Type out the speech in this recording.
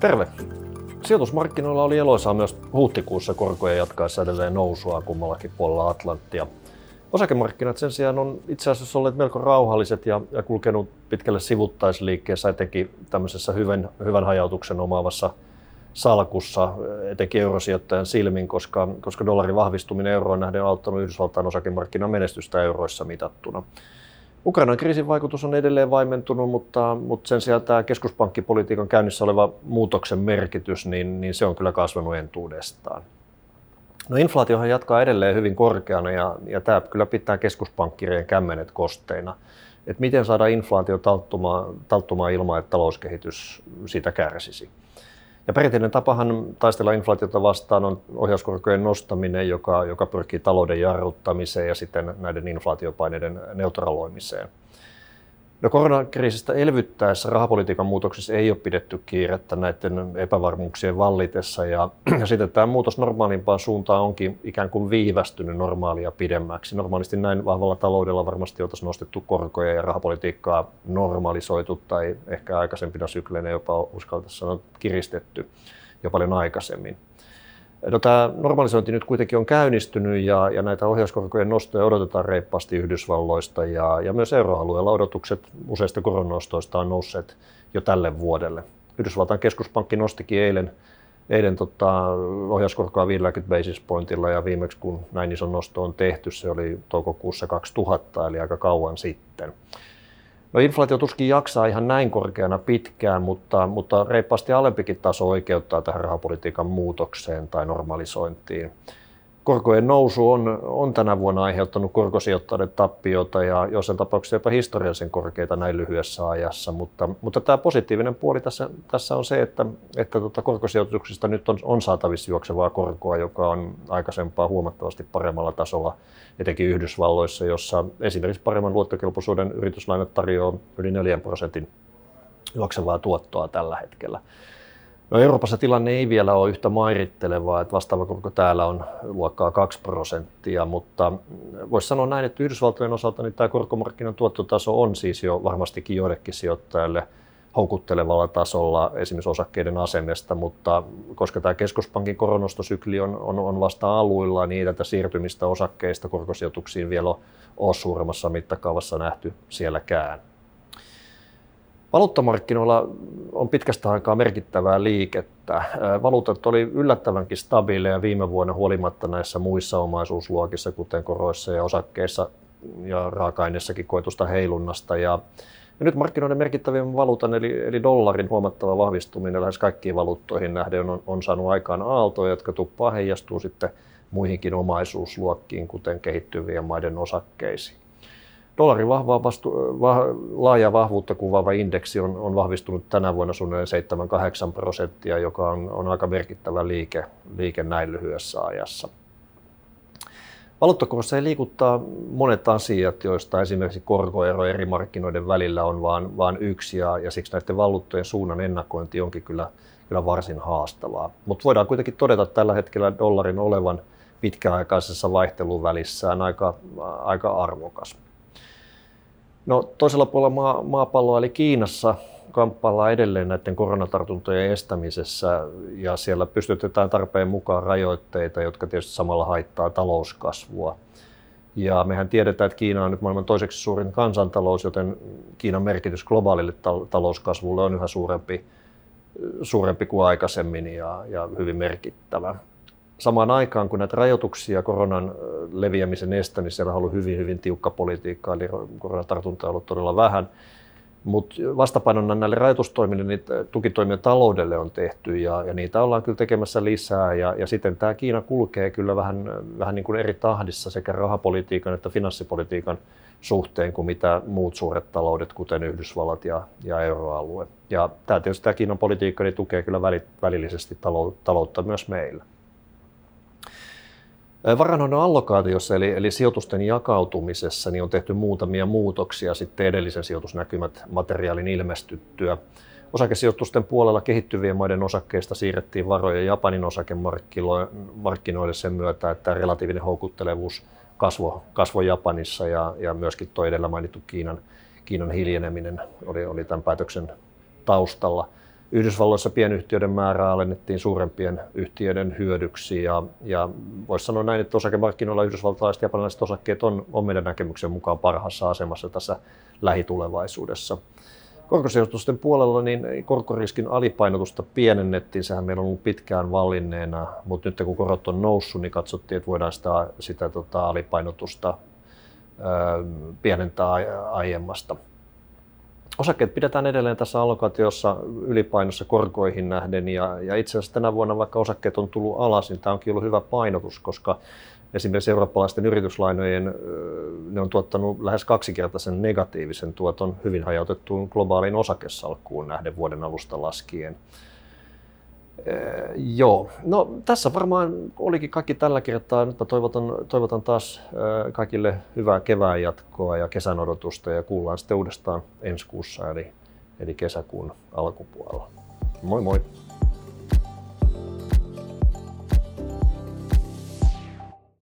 Terve! Sijoitusmarkkinoilla oli eloisaa myös huhtikuussa korkojen jatkaessa edelleen nousua kummallakin puolella Atlanttia. Osakemarkkinat sen sijaan on itse asiassa olleet melko rauhalliset ja kulkenut pitkälle sivuttaisliikkeessä, etenkin tämmöisessä hyvän hajautuksen omaavassa salkussa, etenkin eurosijoittajan silmin, koska dollarin vahvistuminen euroon nähden on auttanut Yhdysvaltain osakemarkkinan menestystä euroissa mitattuna. Ukrainan kriisin vaikutus on edelleen vaimentunut, mutta sen sijaan tämä keskuspankkipolitiikan käynnissä oleva muutoksen merkitys, niin se on kyllä kasvanut entuudestaan. No, inflaatiohan jatkaa edelleen hyvin korkeana ja tämä kyllä pitää keskuspankkirien kämmenet kosteina. Et miten saada inflaatio talttumaan ilman, että talouskehitys siitä kärsisi. Ja perinteinen tapahan taistella inflaatiota vastaan on ohjauskorkojen nostaminen, joka pyrkii talouden jarruttamiseen ja sitten näiden inflaatiopaineiden neutraloimiseen. No, koronakriisistä elvyttäessä rahapolitiikan muutoksissa ei ole pidetty kiirettä näiden epävarmuuksien vallitessa ja sitten tämä muutos normaalimpaan suuntaan onkin ikään kuin viivästynyt normaalia pidemmäksi. Normaalisti näin vahvalla taloudella varmasti oltaisiin nostettu korkoja ja rahapolitiikkaa normalisoitu tai ehkä aikaisempina sykleinä jopa uskaltaisi sanoa kiristetty jo paljon aikaisemmin. No, tämä normalisointi nyt kuitenkin on käynnistynyt ja näitä ohjauskorkojen nostoja odotetaan reippaasti Yhdysvalloista ja myös euroalueella odotukset useista koronnostoista on nousseet jo tälle vuodelle. Yhdysvaltain keskuspankki nostikin eilen ohjauskorkoa 50 basis pointilla ja viimeksi kun näin ison nosto on tehty, se oli toukokuussa 2000 eli aika kauan sitten. No, inflaatio tuskin jaksaa ihan näin korkeana pitkään, mutta reippaasti alempikin taso oikeuttaa tähän rahapolitiikan muutokseen tai normalisointiin. Korkojen nousu on tänä vuonna aiheuttanut korkosijoittajien tappiota ja joissain tapauksissa jopa historiallisen korkeita näin lyhyessä ajassa, mutta tämä positiivinen puoli tässä on se, että korkosijoituksista nyt on saatavissa juoksevaa korkoa, joka on aikaisempaa huomattavasti paremmalla tasolla, etenkin Yhdysvalloissa, jossa esimerkiksi paremman luottokelpoisuuden yrityslainat tarjoaa yli 4% juoksevaa tuottoa tällä hetkellä. No, Euroopassa tilanne ei vielä ole yhtä mairittelevaa, että vastaava korko täällä on luokkaa 2%, mutta voisi sanoa näin, että Yhdysvaltojen osalta niin tämä korkomarkkinan tuottotaso on siis jo varmastikin joillekin sijoittajalle houkuttelevalla tasolla esimerkiksi osakkeiden asemesta, mutta koska tämä keskuspankin koronostosykli on vasta aluilla, niin ei tätä siirtymistä osakkeista korkosijoituksiin vielä ole suuremmassa mittakaavassa nähty sielläkään. Valuuttamarkkinoilla on pitkästä aikaa merkittävää liikettä. Valuutat oli yllättävänkin stabiileja viime vuonna huolimatta näissä muissa omaisuusluokissa, kuten koroissa ja osakkeissa ja raaka-aineissakin koetusta heilunnasta. Ja nyt markkinoiden merkittävin valuutan eli dollarin huomattava vahvistuminen lähes kaikkiin valuuttoihin nähden on saanut aikaan aaltoja, jotka tuppaa heijastuu sitten muihinkin omaisuusluokkiin, kuten kehittyvien maiden osakkeisiin. Dollarin laajaa vahvuutta kuvaava indeksi on vahvistunut tänä vuonna suunnilleen 7-8%, joka on aika merkittävä liike näin lyhyessä ajassa. Valuuttakursseja liikuttaa monet asiat, joista esimerkiksi korkoero eri markkinoiden välillä on vaan yksi, ja siksi näiden valuuttojen suunnan ennakointi onkin kyllä varsin haastavaa. Mutta voidaan kuitenkin todeta tällä hetkellä dollarin olevan pitkäaikaisessa vaihteluvälissään aika arvokas. No, toisella puolella maapalloa eli Kiinassa kamppaillaan edelleen näiden koronatartuntojen estämisessä ja siellä pystytetään tarpeen mukaan rajoitteita, jotka tietysti samalla haittaa talouskasvua. Ja mehän tiedetään, että Kiina on nyt maailman toiseksi suurin kansantalous, joten Kiinan merkitys globaalille talouskasvulle on yhä suurempi kuin aikaisemmin ja hyvin merkittävä. Samaan aikaan, kun näitä rajoituksia koronan leviämisen estämisellä on ollut hyvin tiukka politiikka, eli koronatartunta on ollut todella vähän, mutta vastapainona näille rajoitustoimille niitä tukitoimia taloudelle on tehty ja niitä ollaan kyllä tekemässä lisää ja sitten tämä Kiina kulkee kyllä vähän niin kuin eri tahdissa sekä rahapolitiikan että finanssipolitiikan suhteen kuin mitä muut suuret taloudet, kuten Yhdysvallat ja euroalue. Ja tämä Kiinan politiikka niin tukee kyllä välillisesti taloutta myös meillä. Varainhoidon allokaatiossa eli sijoitusten jakautumisessa niin on tehty muutamia muutoksia sitten edellisen sijoitusnäkymät materiaalin ilmestyttyä. Osakesijoitusten puolella kehittyvien maiden osakkeista siirrettiin varoja Japanin osakemarkkinoille sen myötä, että relatiivinen houkuttelevuus kasvoi Japanissa ja myöskin tuo edellä mainittu Kiinan Kiinan hiljeneminen oli tämän päätöksen taustalla. Yhdysvalloissa pienyhtiöiden määrää alennettiin suurempien yhtiöiden hyödyksi ja voisi sanoa näin, että osakemarkkinoilla yhdysvaltalaiset ja japanilaiset osakkeet on meidän näkemyksen mukaan parhaassa asemassa tässä lähitulevaisuudessa. Korkosijoitusten puolella niin korkoriskin alipainotusta pienennettiin, sehän meillä on ollut pitkään vallinneena, mutta nyt kun korot on noussut, niin katsottiin, että voidaan sitä alipainotusta pienentää aiemmasta. Osakkeet pidetään edelleen tässä allokaatiossa ylipainossa korkoihin nähden ja itse asiassa tänä vuonna, vaikka osakkeet on tullut alas, niin tämä onkin ollut hyvä painotus, koska esimerkiksi eurooppalaisten yrityslainojen ne on tuottanut lähes kaksinkertaisen negatiivisen tuoton hyvin hajautettuun globaaliin osakesalkkuun nähden vuoden alusta laskien. No tässä varmaan olikin kaikki tällä kertaa. Nyt toivotan taas kaikille hyvää kevään jatkoa ja kesän odotusta ja kuullaan sitten uudestaan ensi kuussa eli kesäkuun alkupuolella. Moi moi!